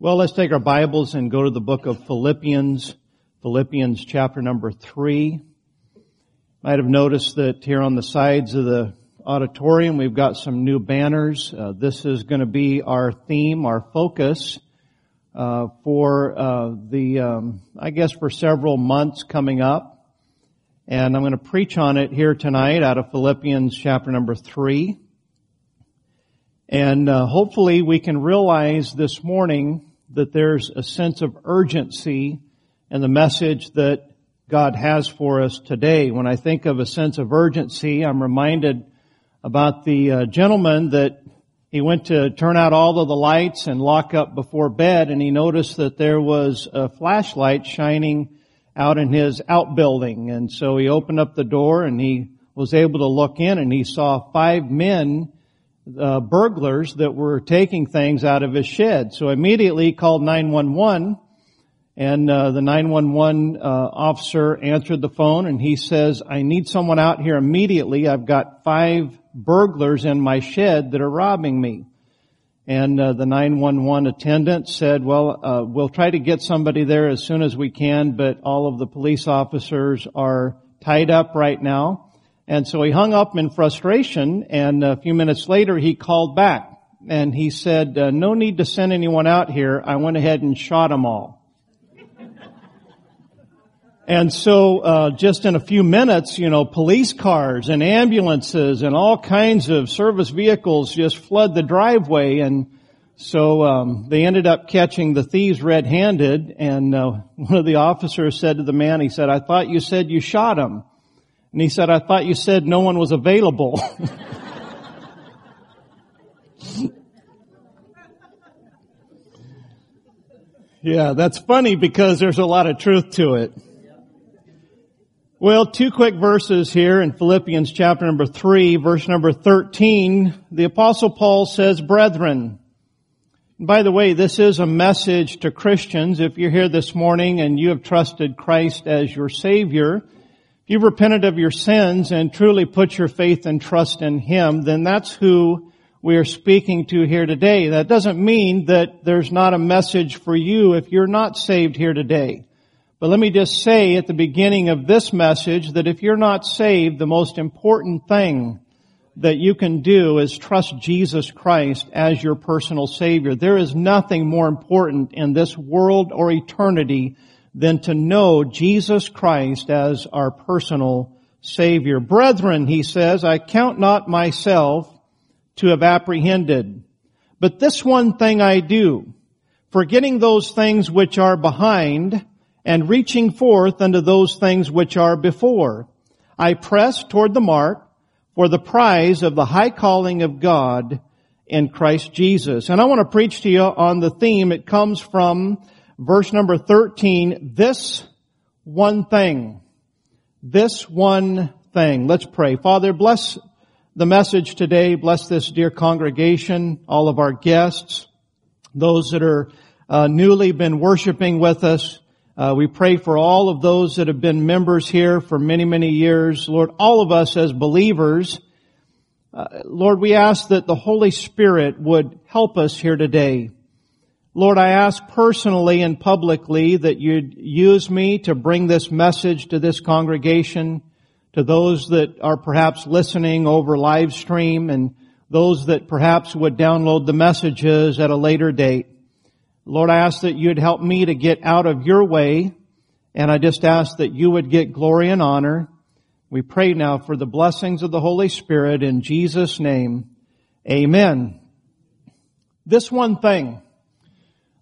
Well, let's take our Bibles and go to the book of Philippians, Philippians chapter number 3. Might have noticed that here on the sides of the auditorium, we've got some new banners. This is going to be our theme, our focus for several months coming up. And I'm going to preach on it here tonight out of Philippians chapter number 3. And hopefully we can realize this morning that there's a sense of urgency in the message that God has for us today. When I think of a sense of urgency, I'm reminded about the gentleman that he went to turn out all of the lights and lock up before bed, and he noticed that there was a flashlight shining out in his outbuilding. And so he opened up the door and he was able to look in, and he saw five men, burglars, that were taking things out of his shed. So immediately he called 911. And the 911 officer answered the phone, and he says, "I need someone out here immediately. I've got five burglars in my shed that are robbing me." And the 911 attendant said, "Well, we'll try to get somebody there as soon as we can, but all of the police officers are tied up right now." And so he hung up in frustration, and a few minutes later he called back, and he said, "No need to send anyone out here. I went ahead and shot them all." And so, just in a few minutes, police cars and ambulances and all kinds of service vehicles just flood the driveway. And so, they ended up catching the thieves red-handed. And, one of the officers said to the man, he said, "I thought you said you shot him." And he said, "I thought you said no one was available." Yeah, that's funny because there's a lot of truth to it. Well, two quick verses here in Philippians chapter number 3, verse number 13. The Apostle Paul says, "Brethren." And by the way, this is a message to Christians. If you're here this morning and you have trusted Christ as your Savior, if you've repented of your sins and truly put your faith and trust in Him, then that's who we are speaking to here today. That doesn't mean that there's not a message for you if you're not saved here today. But let me just say at the beginning of this message that if you're not saved, the most important thing that you can do is trust Jesus Christ as your personal Savior. There is nothing more important in this world or eternity than to know Jesus Christ as our personal Savior. "Brethren," he says, "I count not myself to have apprehended, but this one thing I do, forgetting those things which are behind, and reaching forth unto those things which are before, I press toward the mark for the prize of the high calling of God in Christ Jesus." And I want to preach to you on the theme. It comes from verse number 13, this one thing. This one thing. Let's pray. Father, bless the message today. Bless this dear congregation, all of our guests, those that are newly been worshiping with us. We pray for all of those that have been members here for many, many years. Lord, all of us as believers, Lord, we ask that the Holy Spirit would help us here today. Lord, I ask personally and publicly that you'd use me to bring this message to this congregation, to those that are perhaps listening over live stream, and those that perhaps would download the messages at a later date. Lord, I ask that you'd help me to get out of your way, and I just ask that you would get glory and honor. We pray now for the blessings of the Holy Spirit in Jesus' name. Amen. This one thing.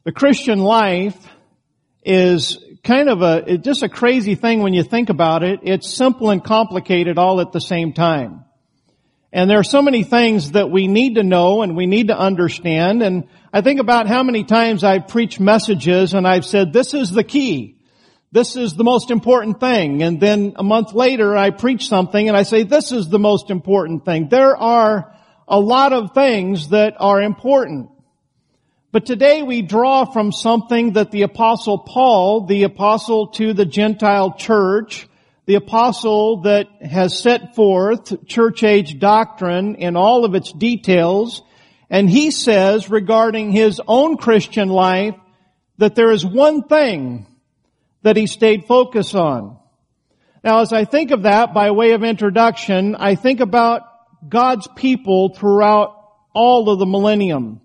The Christian life is kind of just a crazy thing when you think about it. It's simple and complicated all at the same time. And there are so many things that we need to know and we need to understand. And I think about how many times I've preached messages and I've said, "This is the key. This is the most important thing." And then a month later I preach something and I say, "This is the most important thing." There are a lot of things that are important. But today we draw from something that the Apostle Paul, the apostle to the Gentile church, the apostle that has set forth church age doctrine in all of its details, and he says regarding his own Christian life that there is one thing that he stayed focused on. Now, as I think of that by way of introduction, I think about God's people throughout all of the millennium.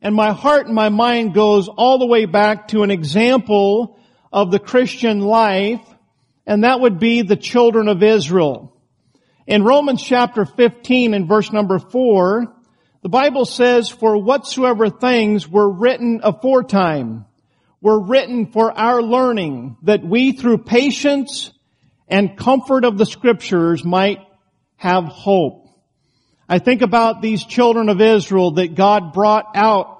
And my heart and my mind goes all the way back to an example of the Christian life, and that would be the children of Israel. In Romans chapter 15 and verse number 4, the Bible says, "For whatsoever things were written aforetime were written for our learning, that we through patience and comfort of the Scriptures might have hope." I think about these children of Israel that God brought out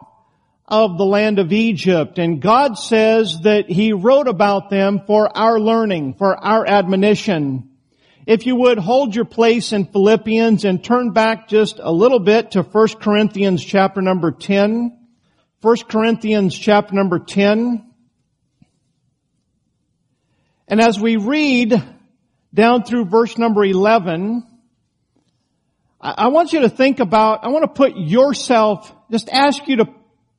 of the land of Egypt, and God says that He wrote about them for our learning, for our admonition. If you would, hold your place in Philippians and turn back just a little bit to 1 Corinthians chapter number 10. 1 Corinthians chapter number 10. And as we read down through verse number 11, I want you to think about, I want to put yourself, just ask you to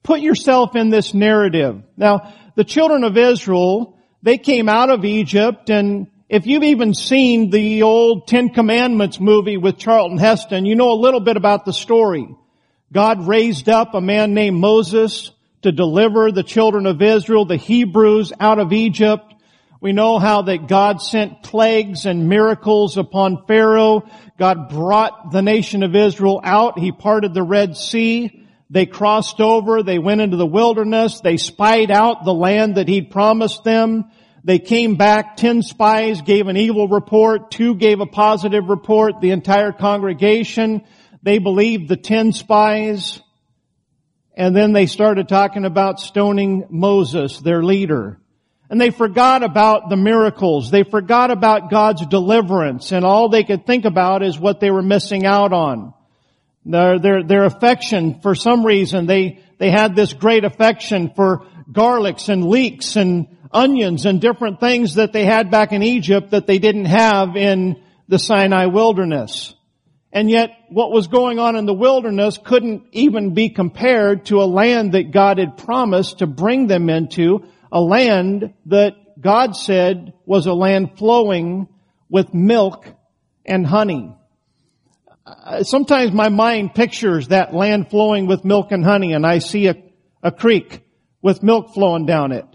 put yourself in this narrative. Now, the children of Israel, they came out of Egypt, and if you've even seen the old Ten Commandments movie with Charlton Heston, you know a little bit about the story. God raised up a man named Moses to deliver the children of Israel, the Hebrews, out of Egypt. We know how that God sent plagues and miracles upon Pharaoh. God brought the nation of Israel out. He parted the Red Sea. They crossed over. They went into the wilderness. They spied out the land that He'd promised them. They came back, 10 spies gave an evil report, 2 gave a positive report, the entire congregation. They believed the 10 spies, and then they started talking about stoning Moses, their leader. And they forgot about the miracles. They forgot about God's deliverance, and all they could think about is what they were missing out on. Their affection, for some reason, they had this great affection for garlics and leeks and onions and different things that they had back in Egypt that they didn't have in the Sinai wilderness. And yet what was going on in the wilderness couldn't even be compared to a land that God had promised to bring them into, a land that God said was a land flowing with milk and honey. Sometimes my mind pictures that land flowing with milk and honey, and I see a creek with milk flowing down it.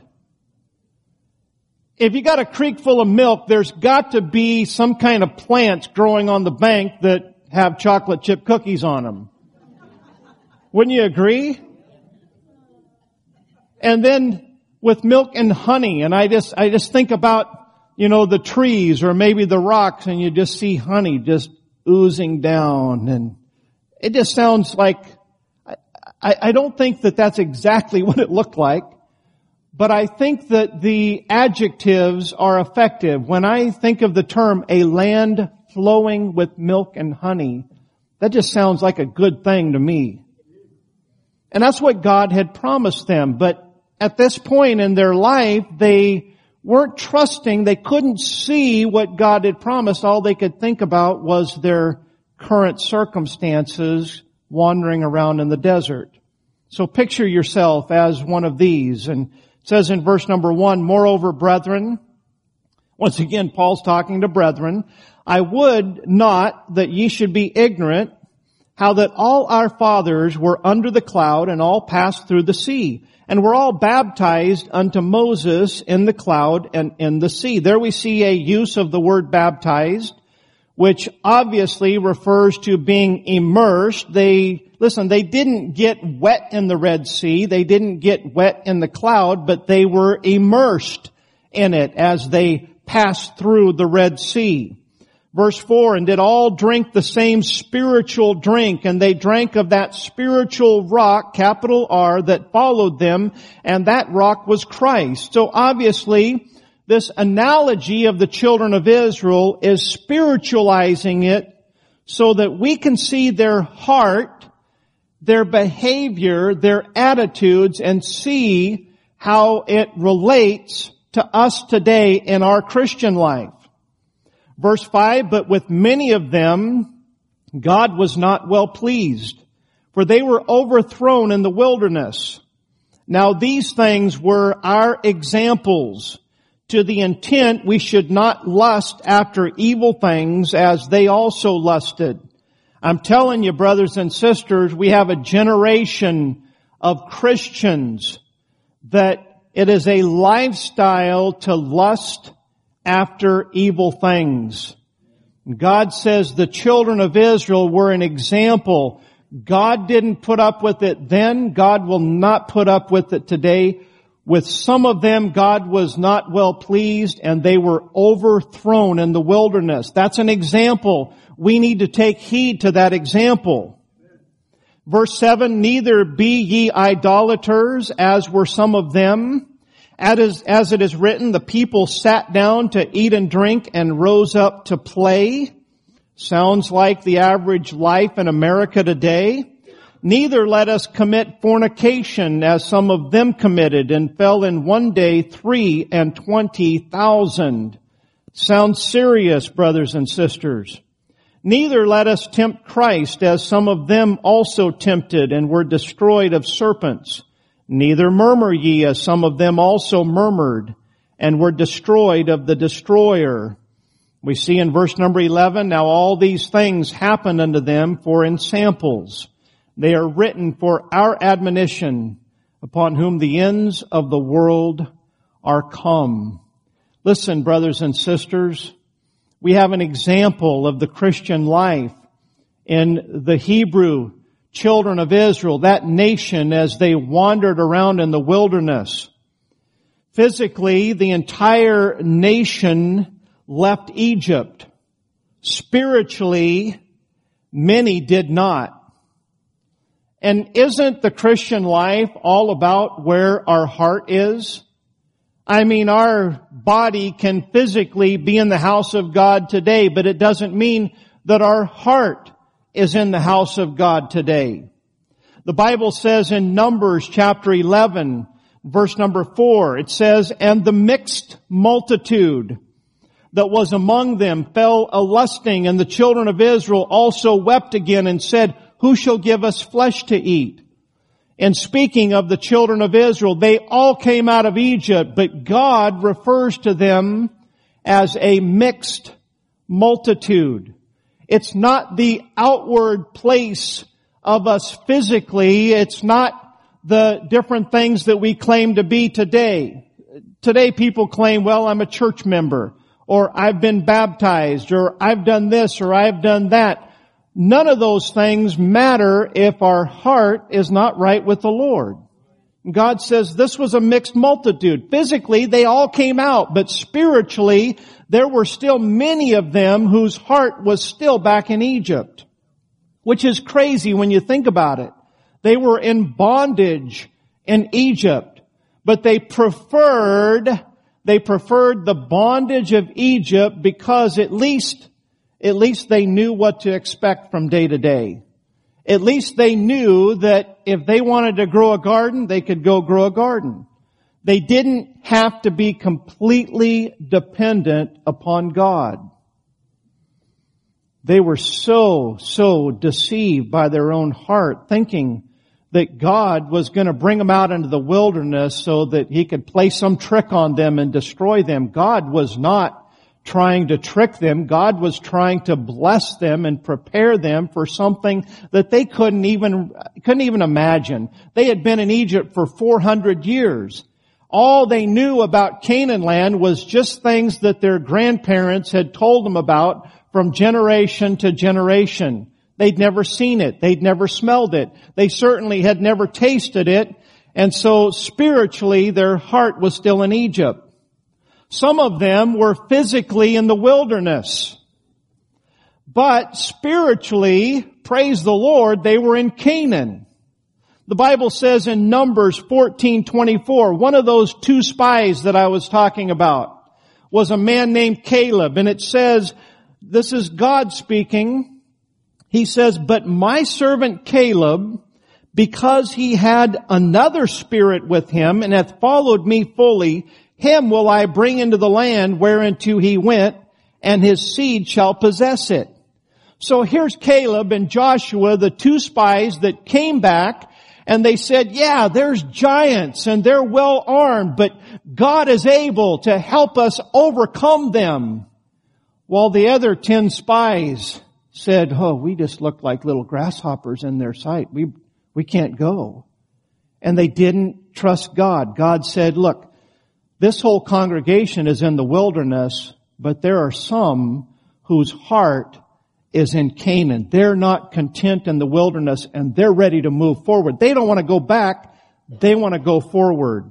If you got a creek full of milk, there's got to be some kind of plants growing on the bank that have chocolate chip cookies on them. Wouldn't you agree? And then with milk and honey, and I just think about, you know, the trees or maybe the rocks, and you just see honey just oozing down, and it just sounds like, I don't think that that's exactly what it looked like. But I think that the adjectives are effective. When I think of the term, a land flowing with milk and honey, that just sounds like a good thing to me. And that's what God had promised them. But at this point in their life, they weren't trusting. They couldn't see what God had promised. All they could think about was their current circumstances wandering around in the desert. So picture yourself as one of these. And it says in verse number 1, "Moreover, brethren," once again, Paul's talking to brethren, "I would not that ye should be ignorant how that all our fathers were under the cloud and all passed through the sea, and were all baptized unto Moses in the cloud and in the sea." There we see a use of the word baptized, which obviously refers to being immersed. They didn't get wet in the Red Sea. They didn't get wet in the cloud, but they were immersed in it as they passed through the Red Sea. Verse 4, "And did all drink the same spiritual drink, and they drank of that spiritual rock," capital R, "that followed them, and that rock was Christ." So obviously, this analogy of the children of Israel is spiritualizing it so that we can see their heart, their behavior, their attitudes, and see how it relates to us today in our Christian life. Verse 5, "But with many of them God was not well pleased, for they were overthrown in the wilderness. Now these things were our examples, to the intent we should not lust after evil things as they also lusted. I'm telling you, brothers and sisters, we have a generation of Christians that it is a lifestyle to lust after evil things. God says the children of Israel were an example. God didn't put up with it then. God will not put up with it today. With some of them, God was not well pleased, and they were overthrown in the wilderness. That's an example. We need to take heed to that example. Verse 7, neither be ye idolaters, as were some of them. As it is written, the people sat down to eat and drink and rose up to play. Sounds like the average life in America today. Neither let us commit fornication, as some of them committed, and fell in one day 23,000. Sounds serious, brothers and sisters. Neither let us tempt Christ, as some of them also tempted, and were destroyed of serpents. Neither murmur ye, as some of them also murmured, and were destroyed of the destroyer. We see in verse number 11, now all these things happened unto them for ensamples. They are written for our admonition, upon whom the ends of the world are come. Listen, brothers and sisters, we have an example of the Christian life in the Hebrew children of Israel, that nation, as they wandered around in the wilderness. Physically, the entire nation left Egypt. Spiritually, many did not. And isn't the Christian life all about where our heart is? I mean, our body can physically be in the house of God today, but it doesn't mean that our heart is in the house of God today. The Bible says in Numbers chapter 11, verse number 4, it says, and the mixed multitude that was among them fell a lusting, and the children of Israel also wept again and said, who shall give us flesh to eat? And speaking of the children of Israel, they all came out of Egypt, but God refers to them as a mixed multitude. It's not the outward place of us physically. It's not the different things that we claim to be today. Today people claim, well, I'm a church member, or I've been baptized, or I've done this, or I've done that. None of those things matter if our heart is not right with the Lord. God says this was a mixed multitude. Physically, they all came out, but spiritually, there were still many of them whose heart was still back in Egypt, which is crazy when you think about it. They were in bondage in Egypt, but they preferred the bondage of Egypt because at least they knew what to expect from day to day. At least they knew that if they wanted to grow a garden, they could go grow a garden. They didn't have to be completely dependent upon God. They were so deceived by their own heart, thinking that God was going to bring them out into the wilderness so that He could play some trick on them and destroy them. God was not trying to trick them. God was trying to bless them and prepare them for something that they couldn't even imagine. They had been in Egypt for 400 years. All they knew about Canaan land was just things that their grandparents had told them about from generation to generation. They'd never seen it. They'd never smelled it. They certainly had never tasted it. And so spiritually, their heart was still in Egypt. Some of them were physically in the wilderness, but spiritually, praise the Lord, they were in Canaan. The Bible says in Numbers 14:24, one of those two spies that I was talking about was a man named Caleb, and it says, this is God speaking, He says, but my servant Caleb, because he had another spirit with him and hath followed me fully, him will I bring into the land whereinto he went, and his seed shall possess it. So here's Caleb and Joshua, the two spies that came back, And they said, yeah, there's giants and they're well armed, but God is able to help us overcome them. While the other 10 spies said, oh, we just look like little grasshoppers in their sight. We can't go. And they didn't trust God. God said, look, this whole congregation is in the wilderness, but there are some whose heart is in Canaan. They're not content in the wilderness, and they're ready to move forward. They don't want to go back. They want to go forward.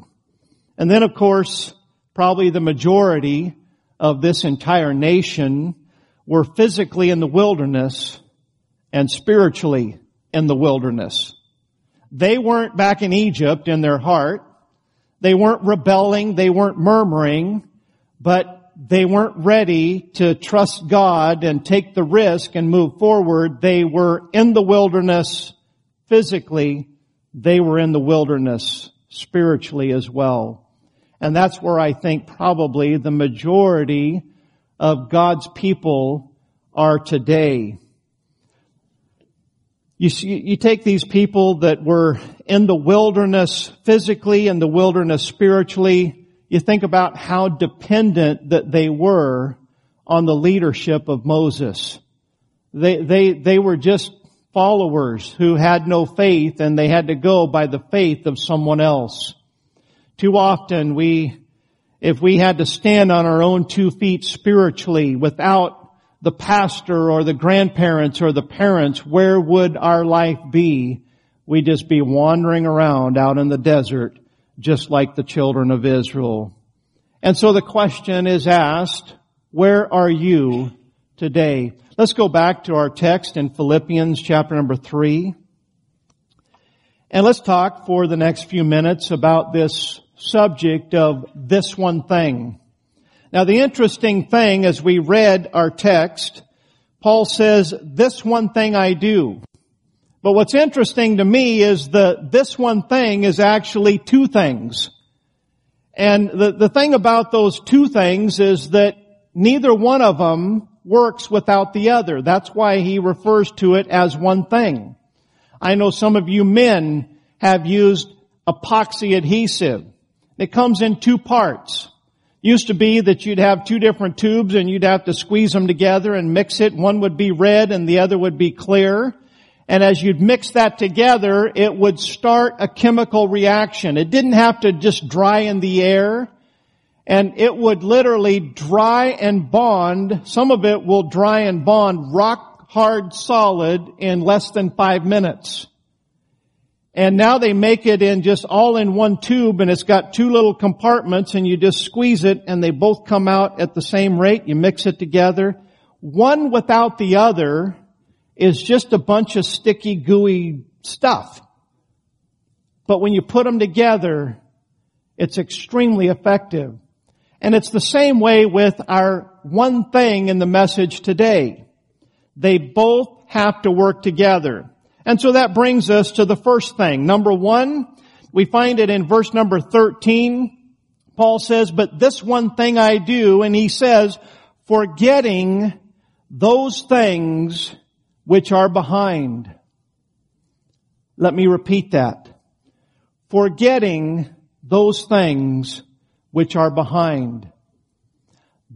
And then, of course, probably the majority of this entire nation were physically in the wilderness and spiritually in the wilderness. They weren't back in Egypt in their heart. They weren't rebelling. They weren't murmuring. But they weren't ready to trust God and take the risk and move forward. They were in the wilderness physically. They were in the wilderness spiritually as well. And that's where I think probably the majority of God's people are today. You see, you take these people that were in the wilderness physically and the wilderness spiritually. You think about how dependent that they were on the leadership of Moses. They were just followers who had no faith, and they had to go by the faith of someone else. Too often if we had to stand on our own 2 feet spiritually without the pastor or the grandparents or the parents, where would our life be? We'd just be wandering around out in the desert, just like the children of Israel. And so the question is asked, where are you today? Let's go back to our text in Philippians chapter number 3. And let's talk for the next few minutes about this subject of this one thing. Now, the interesting thing, as we read our text, Paul says, this one thing I do. But what's interesting to me is this one thing is actually two things. And the thing about those two things is that neither one of them works without the other. That's why he refers to it as one thing. I know some of you men have used epoxy adhesive. It comes in two parts. Used to be that you'd have two different tubes and you'd have to squeeze them together and mix it. One would be red and the other would be clear. And as you'd mix that together, it would start a chemical reaction. It didn't have to just dry in the air. And it would literally dry and bond. Some of it will dry and bond rock hard solid in less than 5 minutes. And now they make it in just all in one tube, and it's got two little compartments, and you just squeeze it and they both come out at the same rate. You mix it together. One without the other is just a bunch of sticky, gooey stuff. But when you put them together, it's extremely effective. And it's the same way with our one thing in the message today. They both have to work together. And so that brings us to the first thing. Number one, we find it in verse number 13. Paul says, but this one thing I do, and he says, forgetting those things which are behind. Let me repeat that. Forgetting those things which are behind.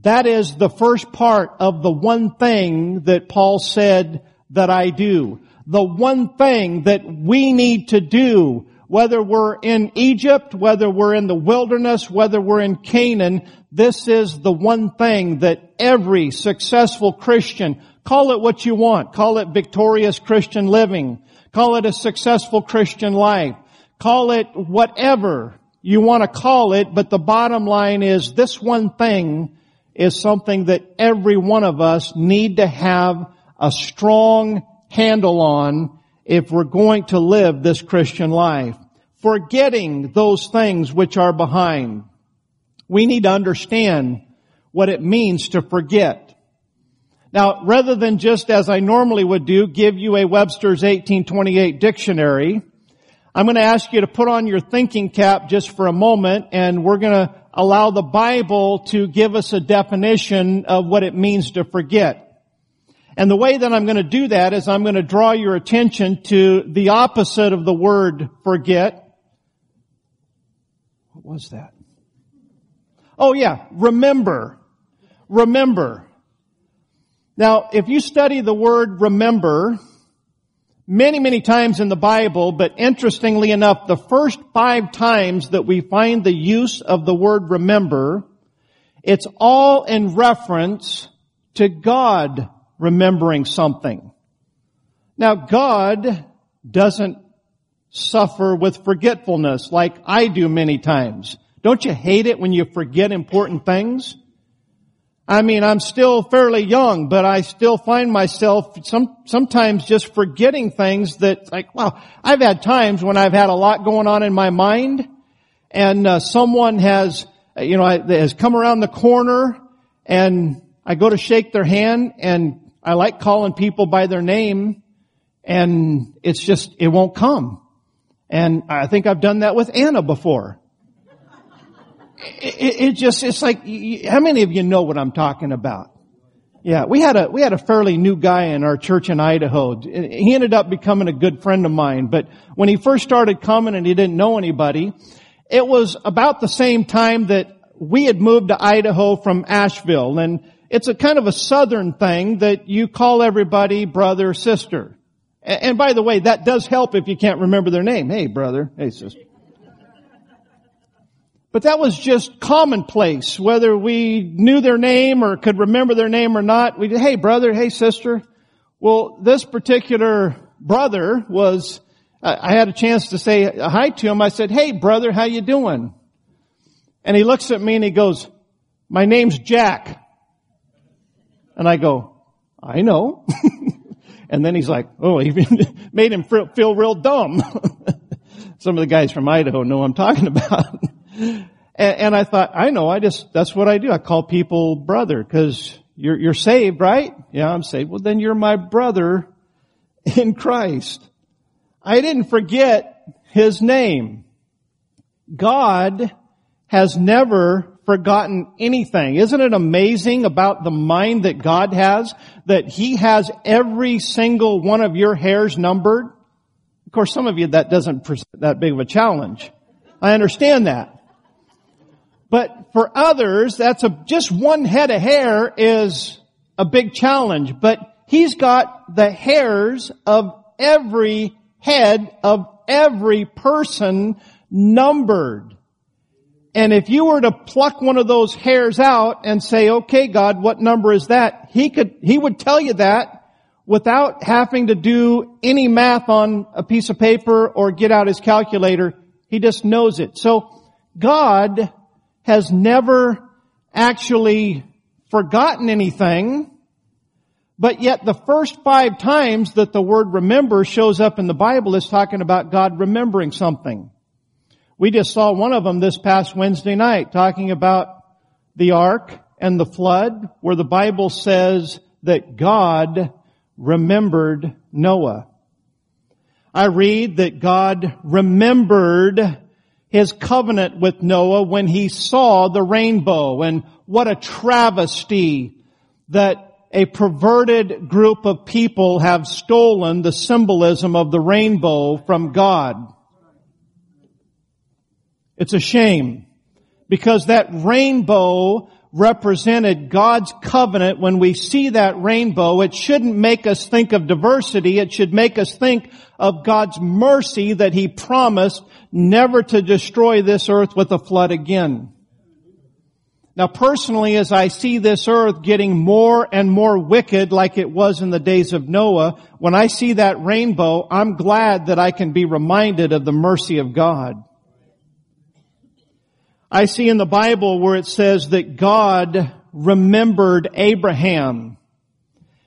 That is the first part of the one thing that Paul said that I do. The one thing that we need to do, whether we're in Egypt, whether we're in the wilderness, whether we're in Canaan, this is the one thing that every successful Christian, call it what you want. Call it victorious Christian living. Call it a successful Christian life. Call it whatever you want to call it. But the bottom line is this one thing is something that every one of us need to have a strong handle on if we're going to live this Christian life. Forgetting those things which are behind. We need to understand what it means to forget. Now, rather than just, as I normally would do, give you a Webster's 1828 dictionary, I'm going to ask you to put on your thinking cap just for a moment, and we're going to allow the Bible to give us a definition of what it means to forget. And the way that I'm going to do that is I'm going to draw your attention to the opposite of the word forget. What was that? Oh yeah, remember. Remember. Now, if you study the word remember, many, many times in the Bible, but interestingly enough, the first 5 times that we find the use of the word remember, it's all in reference to God remembering something. Now, God doesn't suffer with forgetfulness like I do many times. Don't you hate it when you forget important things? I mean, I'm still fairly young, but I still find myself sometimes just forgetting things that, like, wow, I've had times when I've had a lot going on in my mind, and someone has, you know, has come around the corner, and I go to shake their hand, and I like calling people by their name, and it's just, it won't come. And I think I've done that with Anna before. It's like, how many of you know what I'm talking about? Yeah, we had a fairly new guy in our church in Idaho. He ended up becoming a good friend of mine, but when he first started coming and he didn't know anybody, it was about the same time that we had moved to Idaho from Asheville, and it's a kind of a southern thing that you call everybody brother, sister. And by the way, that does help if you can't remember their name. Hey, brother. Hey, sister. But that was just commonplace, whether we knew their name or could remember their name or not. We did, hey, brother, hey, sister. Well, this particular brother was, I had a chance to say hi to him. I said, hey, brother, how you doing? And he looks at me and he goes, my name's Jack. And I go, I know. And then he's like, oh, he made him feel real dumb. Some of the guys from Idaho know what I'm talking about. And I thought, I know, that's what I do. I call people brother, because you're saved, right? Yeah, I'm saved. Well, then you're my brother in Christ. I didn't forget his name. God has never forgotten anything. Isn't it amazing about the mind that God has, that He has every single one of your hairs numbered? Of course, some of you, that doesn't present that big of a challenge. I understand that. But for others, that's just one head of hair is a big challenge. But He's got the hairs of every head of every person numbered. And if you were to pluck one of those hairs out and say, okay, God, what number is that? He would tell you that without having to do any math on a piece of paper or get out his calculator. He just knows it. So God has never actually forgotten anything, but yet the first 5 times that the word remember shows up in the Bible is talking about God remembering something. We just saw one of them this past Wednesday night, talking about the ark and the flood, where the Bible says that God remembered Noah. I read that God remembered His covenant with Noah when He saw the rainbow, and what a travesty that a perverted group of people have stolen the symbolism of the rainbow from God. It's a shame, because that rainbow represented God's covenant. When we see that rainbow, it shouldn't make us think of diversity. It should make us think of God's mercy, that He promised never to destroy this earth with a flood again. Now, personally, as I see this earth getting more and more wicked like it was in the days of Noah, when I see that rainbow, I'm glad that I can be reminded of the mercy of God. I see in the Bible where it says that God remembered Abraham,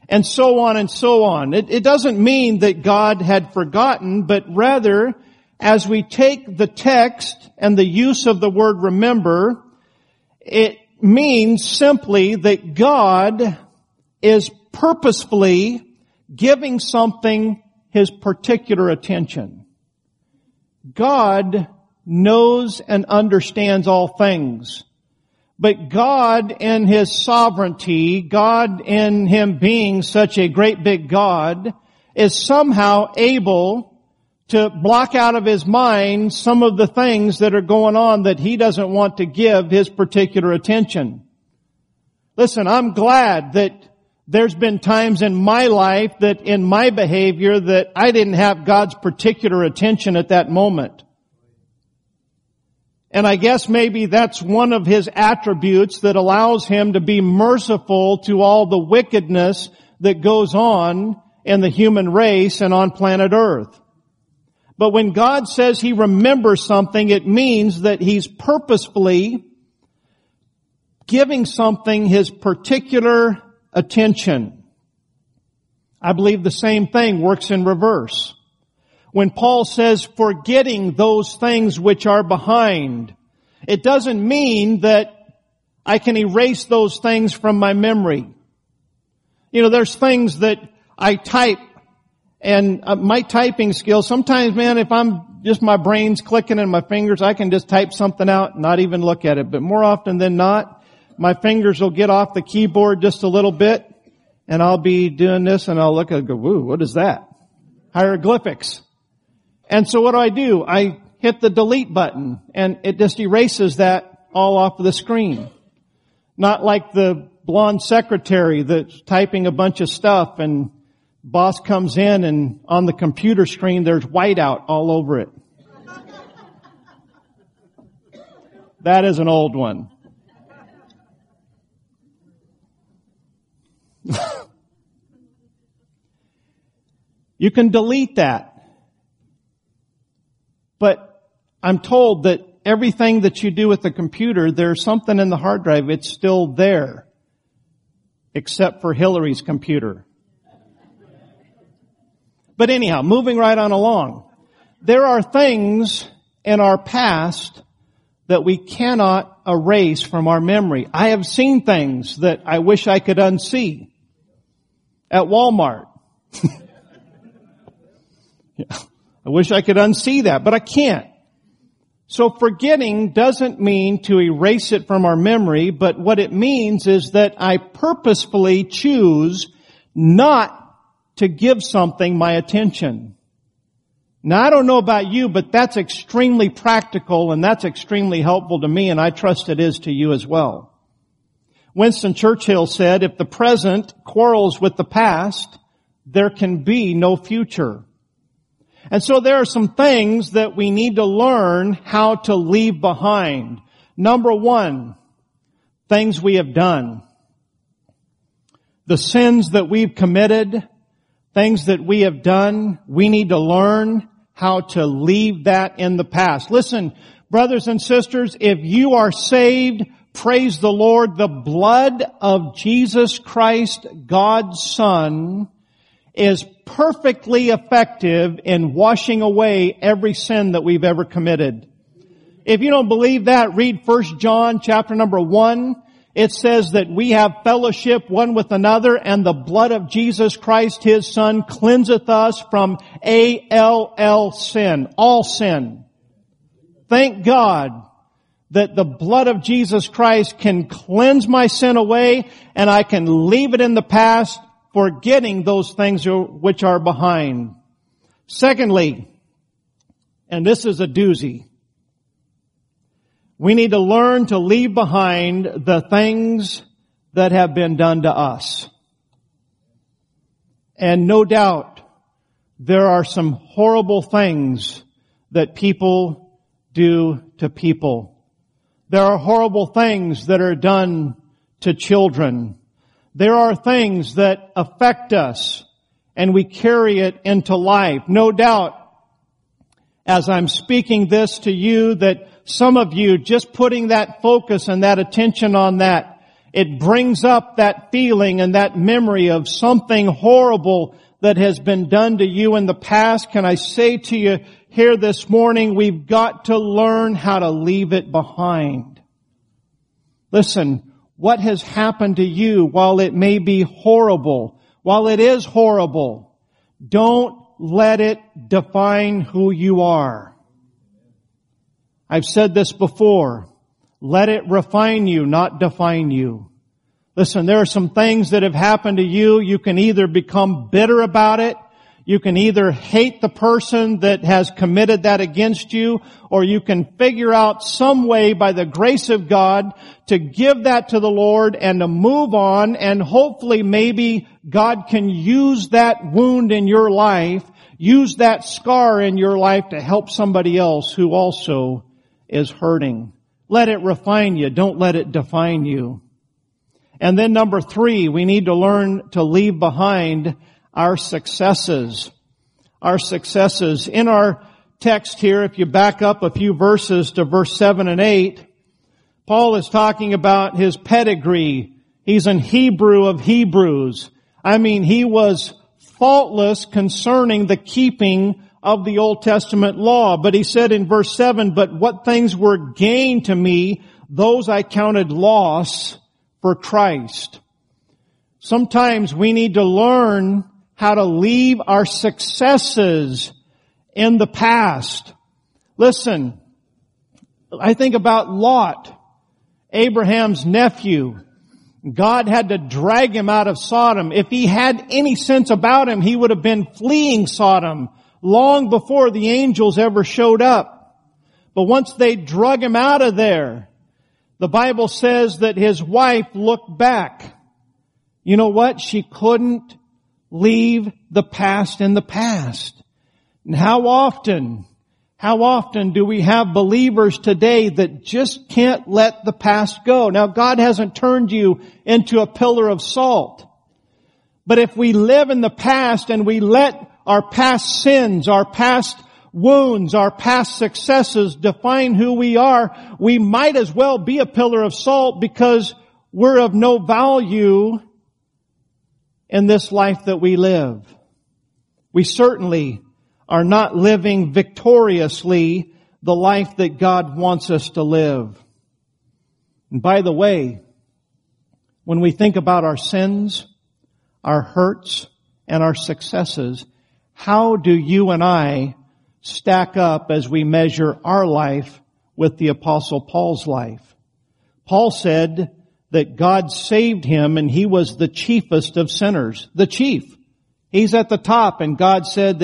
and so on and so on. It doesn't mean that God had forgotten, but rather, as we take the text and the use of the word remember, it means simply that God is purposefully giving something His particular attention. God knows and understands all things, But God in His sovereignty, God in Him being such a great big God, is somehow able to block out of His mind some of the things that are going on that He doesn't want to give His particular attention. Listen, I'm glad that there's been times in my life that in my behavior that I didn't have God's particular attention at that moment. And I guess maybe that's one of His attributes that allows Him to be merciful to all the wickedness that goes on in the human race and on planet Earth. But when God says He remembers something, it means that He's purposefully giving something His particular attention. I believe the same thing works in reverse. When Paul says, forgetting those things which are behind, it doesn't mean that I can erase those things from my memory. You know, there's things that I type, and my typing skills, sometimes, man, if I'm just my brain's clicking and my fingers, I can just type something out and not even look at it. But more often than not, my fingers will get off the keyboard just a little bit, and I'll be doing this, and I'll look and go, woo, what is that? Hieroglyphics. And so what do? I hit the delete button, and it just erases that all off the screen. Not like the blonde secretary that's typing a bunch of stuff, and boss comes in, and on the computer screen, there's whiteout all over it. That is an old one. You can delete that. But I'm told that everything that you do with the computer, there's something in the hard drive, it's still there, except for Hillary's computer. But anyhow, moving right on along, there are things in our past that we cannot erase from our memory. I have seen things that I wish I could unsee at Walmart. Yeah. I wish I could unsee that, but I can't. So forgetting doesn't mean to erase it from our memory, but what it means is that I purposefully choose not to give something my attention. Now, I don't know about you, but that's extremely practical and that's extremely helpful to me, and I trust it is to you as well. Winston Churchill said, if the present quarrels with the past, there can be no future. And so there are some things that we need to learn how to leave behind. Number one, things we have done. The sins that we've committed, things that we have done, we need to learn how to leave that in the past. Listen, brothers and sisters, if you are saved, praise the Lord, the blood of Jesus Christ, God's Son, is perfectly effective in washing away every sin that we've ever committed. If you don't believe that, read 1 John chapter number 1. It says that we have fellowship one with another, and the blood of Jesus Christ, His Son, cleanseth us from all sin, all sin. Thank God that the blood of Jesus Christ can cleanse my sin away, and I can leave it in the past, forgetting those things which are behind. Secondly, and this is a doozy, we need to learn to leave behind the things that have been done to us. And no doubt, there are some horrible things that people do to people. There are horrible things that are done to children. There are things that affect us, and we carry it into life. No doubt, as I'm speaking this to you, that some of you, just putting that focus and that attention on that, it brings up that feeling and that memory of something horrible that has been done to you in the past. Can I say to you here this morning, we've got to learn how to leave it behind. Listen. What has happened to you, while it may be horrible, while it is horrible, don't let it define who you are. I've said this before. Let it refine you, not define you. Listen, there are some things that have happened to you. You can either become bitter about it. You can either hate the person that has committed that against you, or you can figure out some way by the grace of God to give that to the Lord and to move on, and hopefully maybe God can use that wound in your life, use that scar in your life to help somebody else who also is hurting. Let it refine you. Don't let it define you. And then 3, we need to learn to leave behind our successes. Our successes. In our text here, if you back up a few verses to verse 7 and 8, Paul is talking about his pedigree. He's an Hebrew of Hebrews. I mean, he was faultless concerning the keeping of the Old Testament law. But he said in verse 7, "But what things were gain to me, those I counted loss for Christ." Sometimes we need to learn how to leave our successes in the past. Listen, I think about Lot, Abraham's nephew. God had to drag him out of Sodom. If he had any sense about him, he would have been fleeing Sodom long before the angels ever showed up. But once they drug him out of there, the Bible says that his wife looked back. You know what? She couldn't leave the past in the past. And how often do we have believers today that just can't let the past go? Now, God hasn't turned you into a pillar of salt. But if we live in the past and we let our past sins, our past wounds, our past successes define who we are, we might as well be a pillar of salt, because we're of no value in this life that we live. We certainly are not living victoriously the life that God wants us to live. And by the way, when we think about our sins, our hurts, and our successes, how do you and I stack up as we measure our life with the Apostle Paul's life? Paul said that God saved him and he was the chiefest of sinners. The chief. He's at the top, and Paul said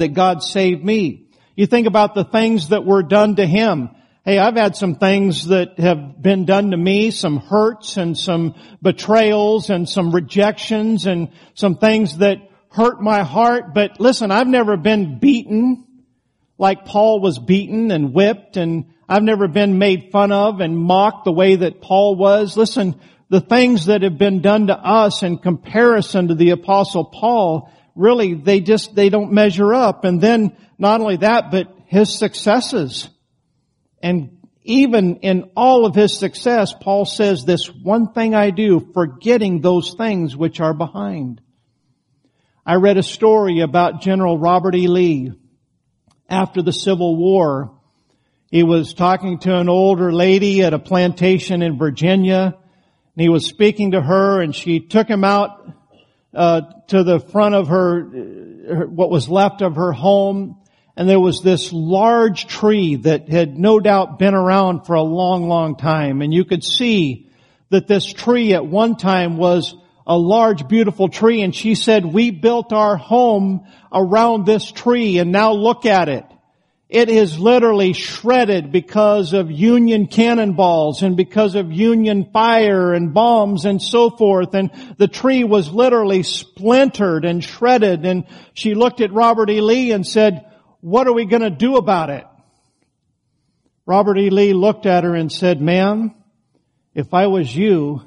that God saved me. You think about the things that were done to him. Hey, I've had some things that have been done to me, some hurts and some betrayals and some rejections and some things that hurt my heart. But listen, I've never been beaten like Paul was beaten and whipped, and I've never been made fun of and mocked the way that Paul was. Listen, the things that have been done to us in comparison to the Apostle Paul, really, they don't measure up. And then not only that, but his successes. And even in all of his success, Paul says, "This one thing I do, forgetting those things which are behind." I read a story about General Robert E. Lee. After the Civil War, he was talking to an older lady at a plantation in Virginia, and he was speaking to her, and she took him out to the front of her what was left of her home, and there was this large tree that had no doubt been around for a long, long time, and you could see that this tree at one time was a large, beautiful tree, and she said, "We built our home around this tree, and now look at it. It is literally shredded because of Union cannonballs and because of Union fire and bombs and so forth." And the tree was literally splintered and shredded. And she looked at Robert E. Lee and said, "What are we going to do about it?" Robert E. Lee looked at her and said, "Ma'am, if I was you,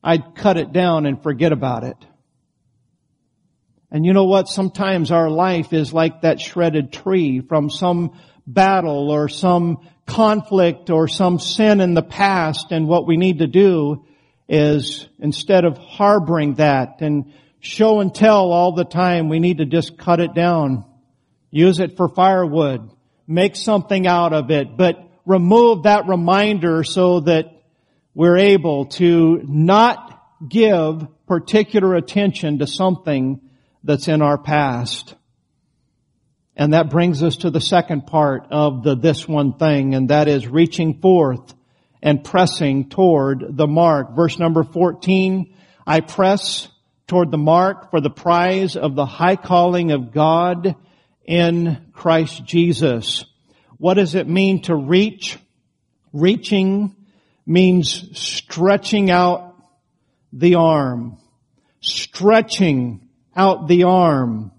I'd cut it down and forget about it." And you know what? Sometimes our life is like that shredded tree from some battle or some conflict or some sin in the past. And what we need to do is, instead of harboring that and show and tell all the time, we need to just cut it down. Use it for firewood. Make something out of it. But remove that reminder so that we're able to not give particular attention to something that's in our past. And that brings us to the second part of this one thing, and that is reaching forth and pressing toward the mark. Verse number 14, I press toward the mark for the prize of the high calling of God in Christ Jesus. What does it mean to reach? Reaching means stretching out the arm. Stretching out the arm.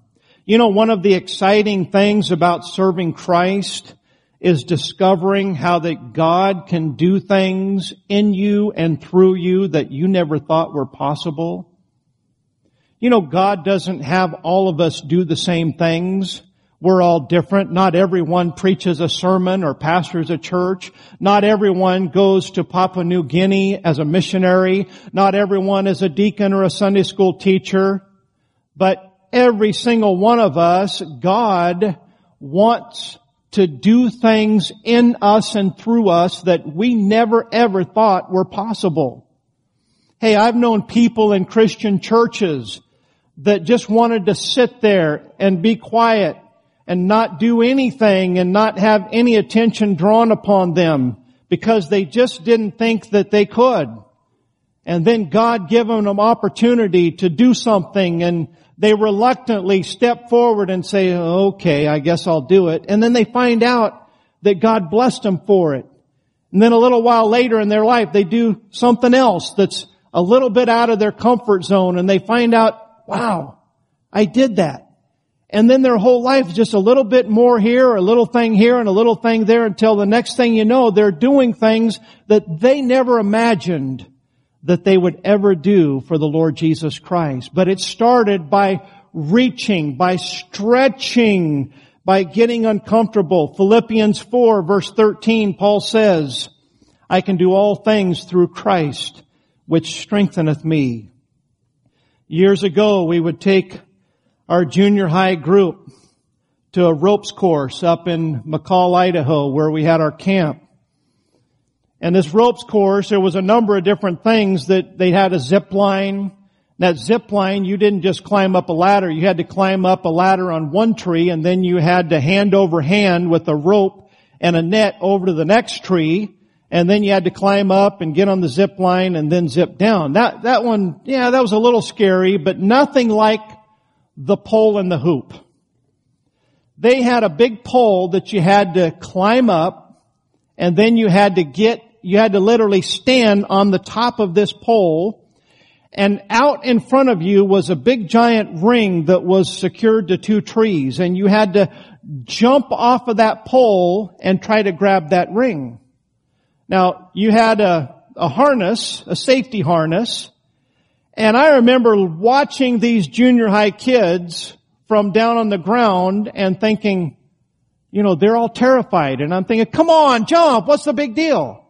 You know, one of the exciting things about serving Christ is discovering how that God can do things in you and through you that you never thought were possible. You know, God doesn't have all of us do the same things. We're all different. Not everyone preaches a sermon or pastors a church. Not everyone goes to Papua New Guinea as a missionary. Not everyone is a deacon or a Sunday school teacher. But every single one of us, God wants to do things in us and through us that we never ever thought were possible. Hey, I've known people in Christian churches that just wanted to sit there and be quiet and not do anything and not have any attention drawn upon them because they just didn't think that they could. And then God gave them an opportunity to do something, and they reluctantly step forward and say, okay, I guess I'll do it. And then they find out that God blessed them for it. And then a little while later in their life, they do something else that's a little bit out of their comfort zone, and they find out, wow, I did that. And then their whole life is just a little bit more here, a little thing here, and a little thing there, until the next thing you know, they're doing things that they never imagined that they would ever do for the Lord Jesus Christ. But it started by reaching, by stretching, by getting uncomfortable. Philippians 4, verse 13, Paul says, I can do all things through Christ, which strengtheneth me. Years ago, we would take our junior high group to a ropes course up in McCall, Idaho, where we had our camp. And this ropes course, there was a number of different things that they had. A zip line. That zip line, you didn't just climb up a ladder. You had to climb up a ladder on one tree, and then you had to hand over hand with a rope and a net over to the next tree. And then you had to climb up and get on the zip line and then zip down. That one, yeah, that was a little scary, but nothing like the pole and the hoop. They had a big pole that you had to climb up, and then you had to literally stand on the top of this pole, and out in front of you was a big giant ring that was secured to two trees, and you had to jump off of that pole and try to grab that ring. Now, you had a harness, a safety harness. And I remember watching these junior high kids from down on the ground and thinking, you know, they're all terrified. And I'm thinking, come on, jump. What's the big deal?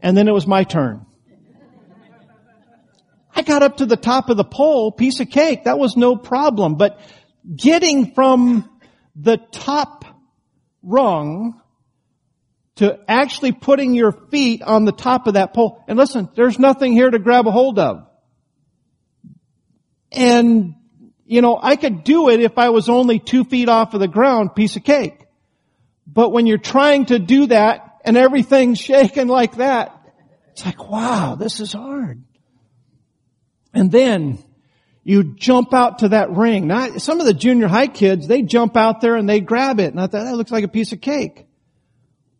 And then it was my turn. I got up to the top of the pole, piece of cake. That was no problem. But getting from the top rung to actually putting your feet on the top of that pole. And listen, there's nothing here to grab a hold of. And, you know, I could do it if I was only 2 feet off of the ground, piece of cake. But when you're trying to do that and everything's shaking like that, it's like, wow, this is hard. And then you jump out to that ring. Now, some of the junior high kids, they jump out there and they grab it. And I thought, that looks like a piece of cake.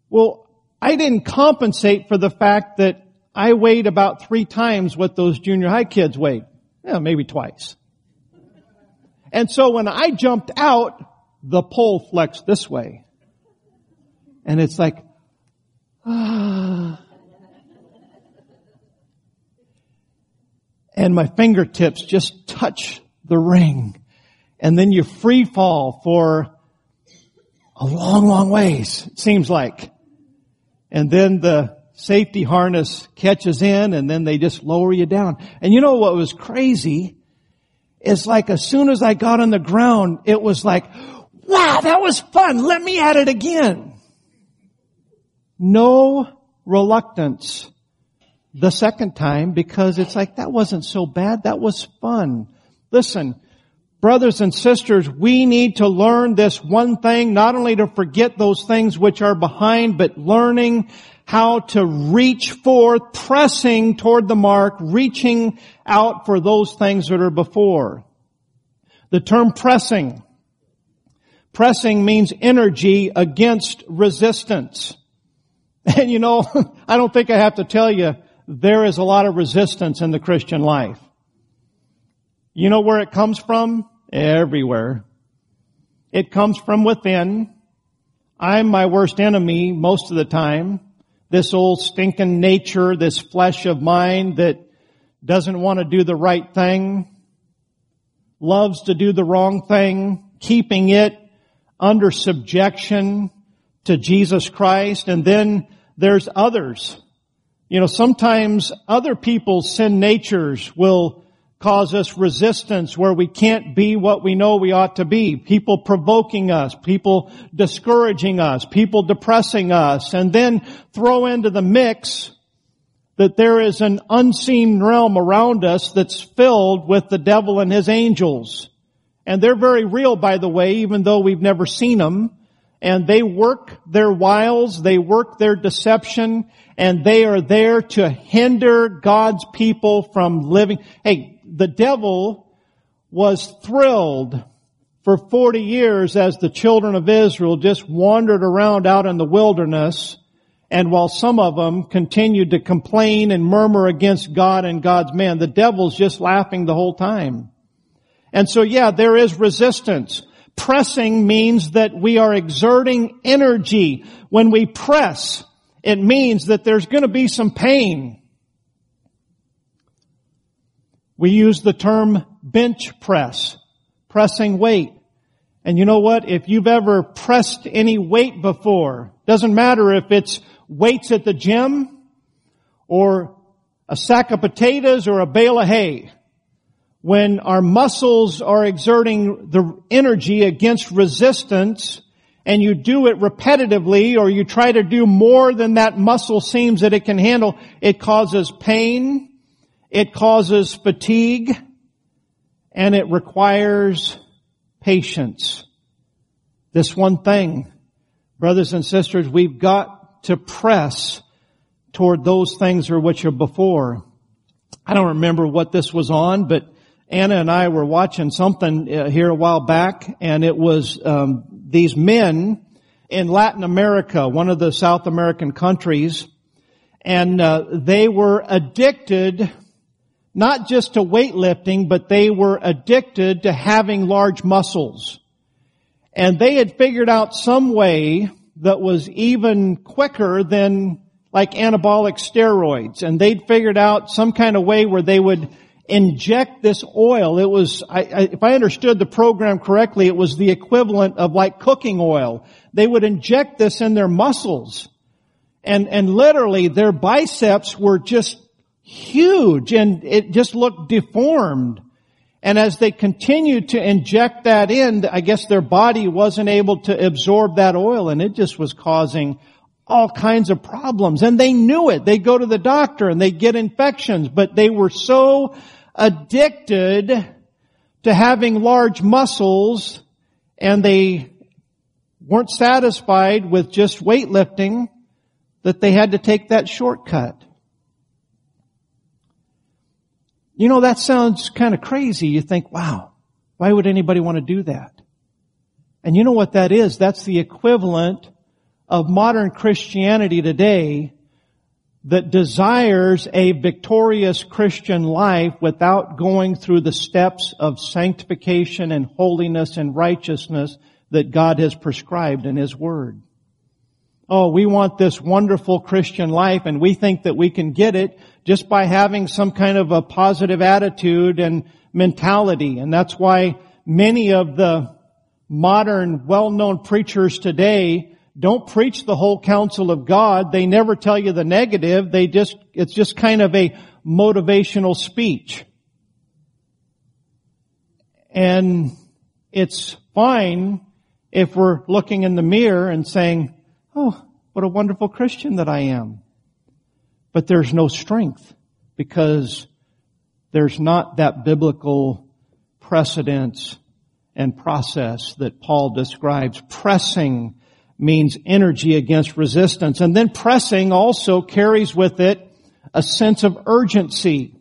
Well, I didn't compensate for the fact that I weighed about 3 times what those junior high kids weighed. Yeah, maybe twice. And so when I jumped out, the pole flexed this way. And it's like, ah. And my fingertips just touch the ring. And then you free fall for a long, long ways, it seems like. And then the safety harness catches in, and then they just lower you down. And you know what was crazy? It's like as soon as I got on the ground, it was like, wow, that was fun. Let me at it again. No reluctance the second time, because it's like, that wasn't so bad. That was fun. Listen, brothers and sisters, we need to learn this one thing, not only to forget those things which are behind, but learning how to reach forth, pressing toward the mark, reaching out for those things that are before. The term pressing. Pressing means energy against resistance. And you know, I don't think I have to tell you, there is a lot of resistance in the Christian life. You know where it comes from? Everywhere. It comes from within. I'm my worst enemy most of the time. This old stinking nature, this flesh of mine that doesn't want to do the right thing, loves to do the wrong thing, keeping it under subjection to Jesus Christ. And then there's others. You know, sometimes other people's sin natures will cause us resistance where we can't be what we know we ought to be. People provoking us, people discouraging us, people depressing us. And then throw into the mix that there is an unseen realm around us that's filled with the devil and his angels. And they're very real, by the way, even though we've never seen them. And they work their wiles, they work their deception, and they are there to hinder God's people from living. Hey, the devil was thrilled for 40 years as the children of Israel just wandered around out in the wilderness, and while some of them continued to complain and murmur against God and God's man, the devil's just laughing the whole time. And so, yeah, there is resistance. Pressing means that we are exerting energy. When we press, it means that there's going to be some pain. We use the term bench press, pressing weight. And you know what? If you've ever pressed any weight before, doesn't matter if it's weights at the gym or a sack of potatoes or a bale of hay. When our muscles are exerting the energy against resistance and you do it repetitively or you try to do more than that muscle seems that it can handle, it causes pain, it causes fatigue, and it requires patience. This one thing, brothers and sisters, we've got to press toward those things or which are before. I don't remember what this was on, but Anna and I were watching something here a while back, and it was these men in Latin America, one of the South American countries, and they were addicted not just to weightlifting, but they were addicted to having large muscles. And they had figured out some way that was even quicker than like anabolic steroids, and they'd figured out some kind of way where they would inject this oil. It was, if I understood the program correctly, it was the equivalent of like cooking oil. They would inject this in their muscles. And literally their biceps were just huge and it just looked deformed. And as they continued to inject that in, I guess their body wasn't able to absorb that oil and it just was causing all kinds of problems. And they knew it. They go to the doctor and they get infections, but they were so addicted to having large muscles and they weren't satisfied with just weightlifting that they had to take that shortcut. You know, that sounds kind of crazy. You think, wow, why would anybody want to do that? And you know what that is? That's the equivalent of modern Christianity today that desires a victorious Christian life without going through the steps of sanctification and holiness and righteousness that God has prescribed in His Word. Oh, we want this wonderful Christian life and we think that we can get it just by having some kind of a positive attitude and mentality. And that's why many of the modern well-known preachers today don't preach the whole counsel of God. They never tell you the negative. It's just kind of a motivational speech. And it's fine if we're looking in the mirror and saying, oh, what a wonderful Christian that I am. But there's no strength because there's not that biblical precedence and process that Paul describes. Pressing means energy against resistance. And then pressing also carries with it a sense of urgency.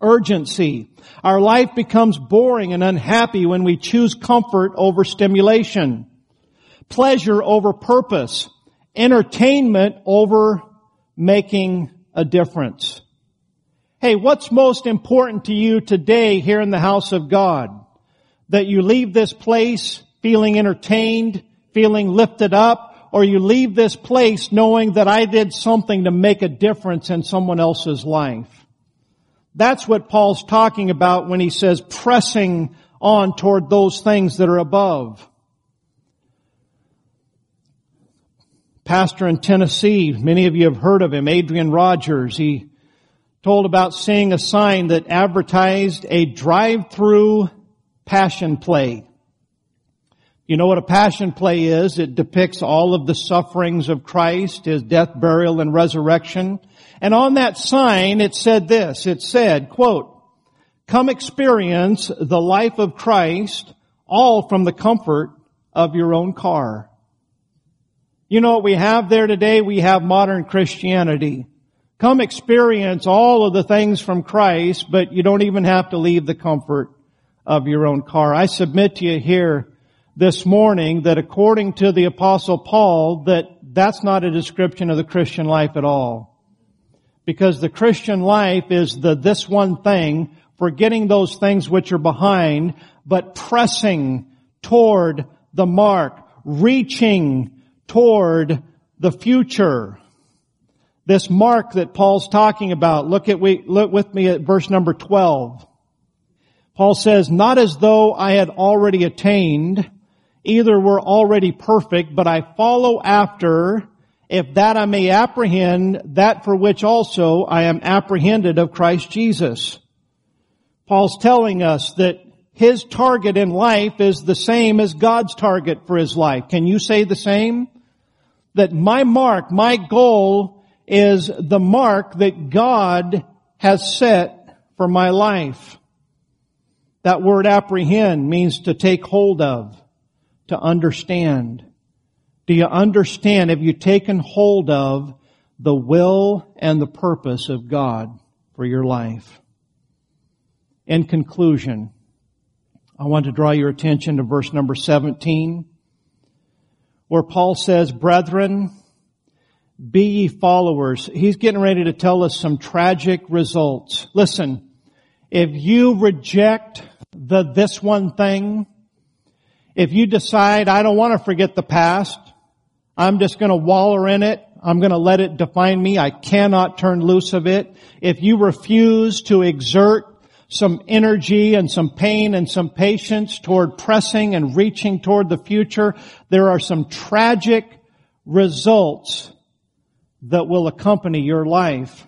Urgency. Our life becomes boring and unhappy when we choose comfort over stimulation, pleasure over purpose, entertainment over making a difference. Hey, what's most important to you today here in the house of God? That you leave this place feeling entertained, feeling lifted up, or you leave this place knowing that I did something to make a difference in someone else's life? That's what Paul's talking about when he says pressing on toward those things that are above. Pastor in Tennessee, many of you have heard of him, Adrian Rogers. He told about seeing a sign that advertised a drive-through passion play. You know what a passion play is? It depicts all of the sufferings of Christ, His death, burial, and resurrection. And on that sign, it said this. It said, quote, "Come experience the life of Christ, all from the comfort of your own car." You know what we have there today? We have modern Christianity. Come experience all of the things from Christ, but you don't even have to leave the comfort of your own car. I submit to you here this morning that according to the Apostle Paul, that's not a description of the Christian life at all. Because the Christian life is this one thing, forgetting those things which are behind, but pressing toward the mark, reaching toward the future. This mark that Paul's talking about, look with me at verse number 12. Paul says, "Not as though I had already attained, either were already perfect, but I follow after, if that I may apprehend that for which also I am apprehended of Christ Jesus." Paul's telling us that his target in life is the same as God's target for his life. Can you say the same? That my mark, my goal is the mark that God has set for my life. That word apprehend means to take hold of, to understand. Do you understand? Have you taken hold of the will and the purpose of God for your life? In conclusion, I want to draw your attention to verse number 17, where Paul says, "Brethren, be ye followers." He's getting ready to tell us some tragic results. Listen, if you reject this one thing, if you decide, I don't want to forget the past, I'm just going to wallow in it, I'm going to let it define me, I cannot turn loose of it. If you refuse to exert some energy and some pain and some patience toward pressing and reaching toward the future, there are some tragic results that will accompany your life.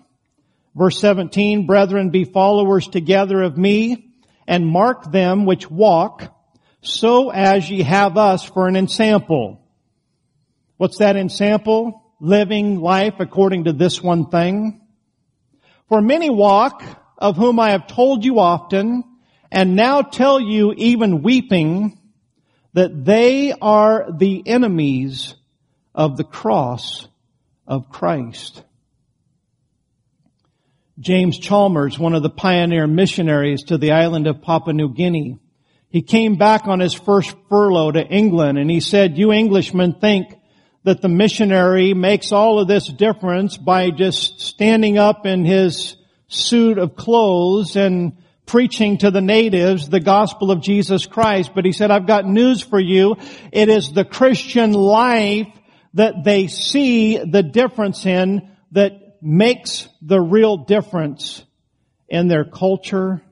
Verse 17, "Brethren, be followers together of me, and mark them which walk, so as ye have us for an ensample." What's that ensample? Living life according to this one thing. "For many walk, of whom I have told you often, and now tell you even weeping, that they are the enemies of the cross of Christ." James Chalmers, one of the pioneer missionaries to the island of Papua New Guinea, he came back on his first furlough to England, and he said, "You Englishmen think that the missionary makes all of this difference by just standing up in his suit of clothes and preaching to the natives the gospel of Jesus Christ." But he said, "I've got news for you. It is the Christian life that they see the difference in that makes the real difference in their culture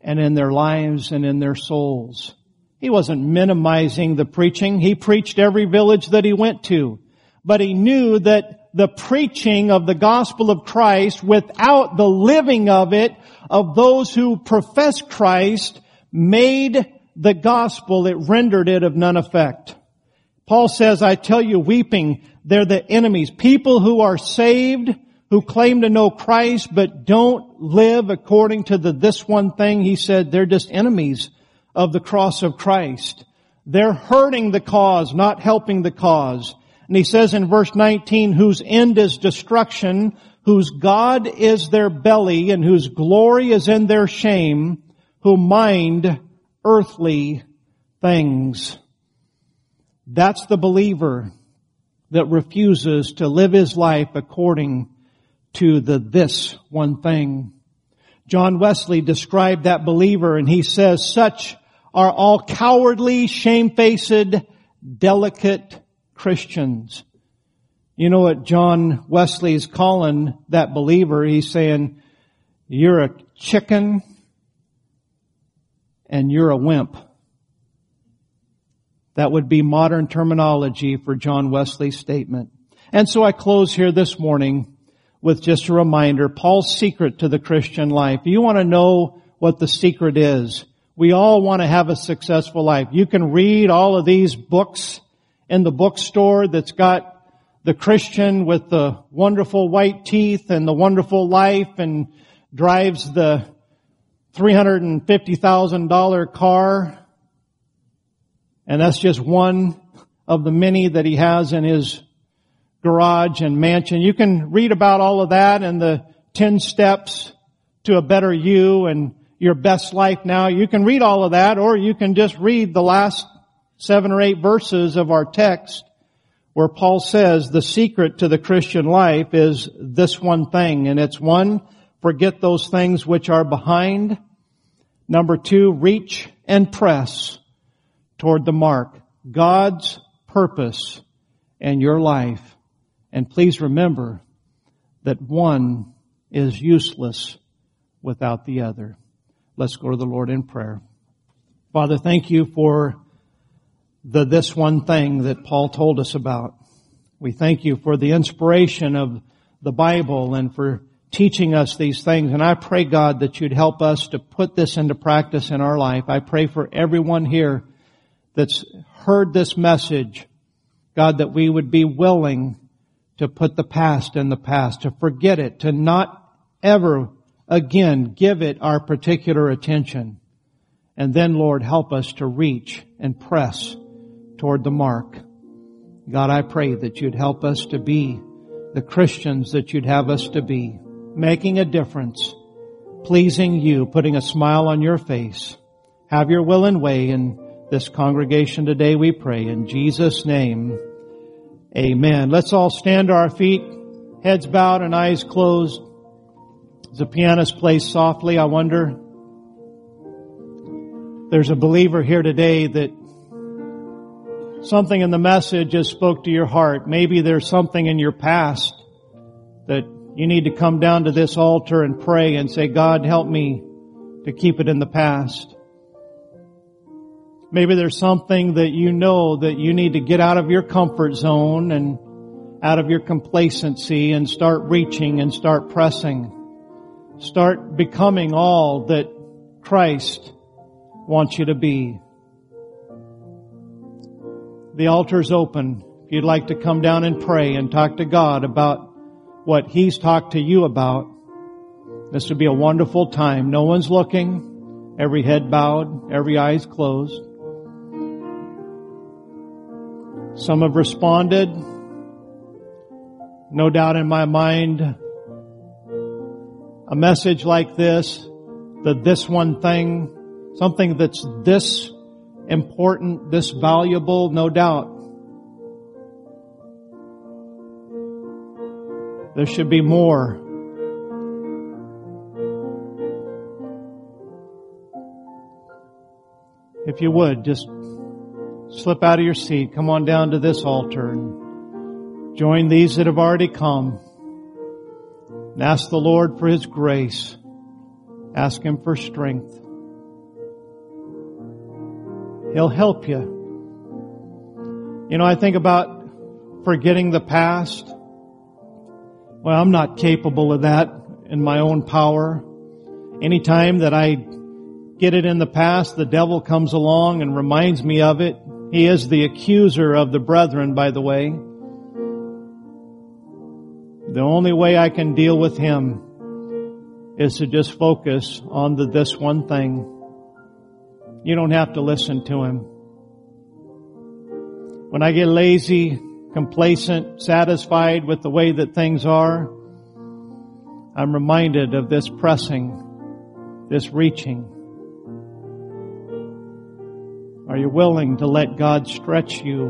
and in their lives and in their souls." He wasn't minimizing the preaching. He preached every village that he went to. But he knew that the preaching of the gospel of Christ without the living of it, of those who profess Christ, made the gospel, it rendered it of none effect. Paul says, "I tell you, weeping, they're the enemies." People who are saved, who claim to know Christ but don't live according to this one thing, he said, they're just enemies of the cross of Christ. They're hurting the cause, not helping the cause. And he says in verse 19, whose end is destruction, whose God is their belly, and whose glory is in their shame, who mind earthly things. That's the believer that refuses to live his life according to this one thing. John Wesley described that believer, and he says, such are all cowardly, shamefaced, delicate Christians. You know what John Wesley's calling that believer? He's saying, you're a chicken and you're a wimp. That would be modern terminology for John Wesley's statement. And so I close here this morning with just a reminder, Paul's secret to the Christian life. You want to know what the secret is. We all want to have a successful life. You can read all of these books in the bookstore that's got the Christian with the wonderful white teeth and the wonderful life and drives the $350,000 car. And that's just one of the many that he has in his garage and mansion. You can read about all of that and the 10 steps to a better you and your best life now. You can read all of that, or you can just read the last 7 or 8 verses of our text where Paul says the secret to the Christian life is this one thing. And it's 1, forget those things which are behind. 2, reach and press toward the mark, God's purpose and your life. And please remember that one is useless without the other. Let's go to the Lord in prayer. Father, thank you for this one thing that Paul told us about. We thank you for the inspiration of the Bible and for teaching us these things. And I pray, God, that you'd help us to put this into practice in our life. I pray for everyone here that's heard this message, God, that we would be willing to put the past in the past, to forget it, to not ever again give it our particular attention. And then, Lord, help us to reach and press toward the mark. God, I pray that you'd help us to be the Christians that you'd have us to be, making a difference, pleasing you, putting a smile on your face. Have your will and way in this congregation today, we pray in Jesus' name. Amen. Let's all stand to our feet, heads bowed and eyes closed. As the pianist plays softly, I wonder, there's a believer here today that something in the message has spoke to your heart. Maybe there's something in your past that you need to come down to this altar and pray and say, God, help me to keep it in the past. Maybe there's something that you know that you need to get out of your comfort zone and out of your complacency and start reaching and start pressing. Start becoming all that Christ wants you to be. The altar's open. If you'd like to come down and pray and talk to God about what He's talked to you about, this would be a wonderful time. No one's looking. Every head bowed. Every eye's closed. Some have responded. No doubt in my mind, a message like this, this one thing, something that's this important, this valuable, no doubt. There should be more. If you would, just slip out of your seat. Come on down to this altar and join these that have already come. And ask the Lord for His grace. Ask Him for strength. He'll help you. You know, I think about forgetting the past. Well, I'm not capable of that in my own power. Anytime that I get it in the past, the devil comes along and reminds me of it. He is the accuser of the brethren, by the way. The only way I can deal with him is to just focus on this one thing. You don't have to listen to him. when I get lazy, complacent, satisfied with the way that things are, I'm reminded of this pressing, this reaching. Are you willing to let God stretch you?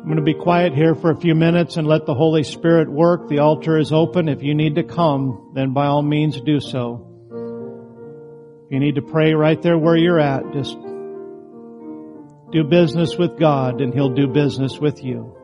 I'm going to be quiet here for a few minutes and let the Holy Spirit work. The altar is open. If you need to come, then by all means do so. If you need to pray right there where you're at, just do business with God and He'll do business with you.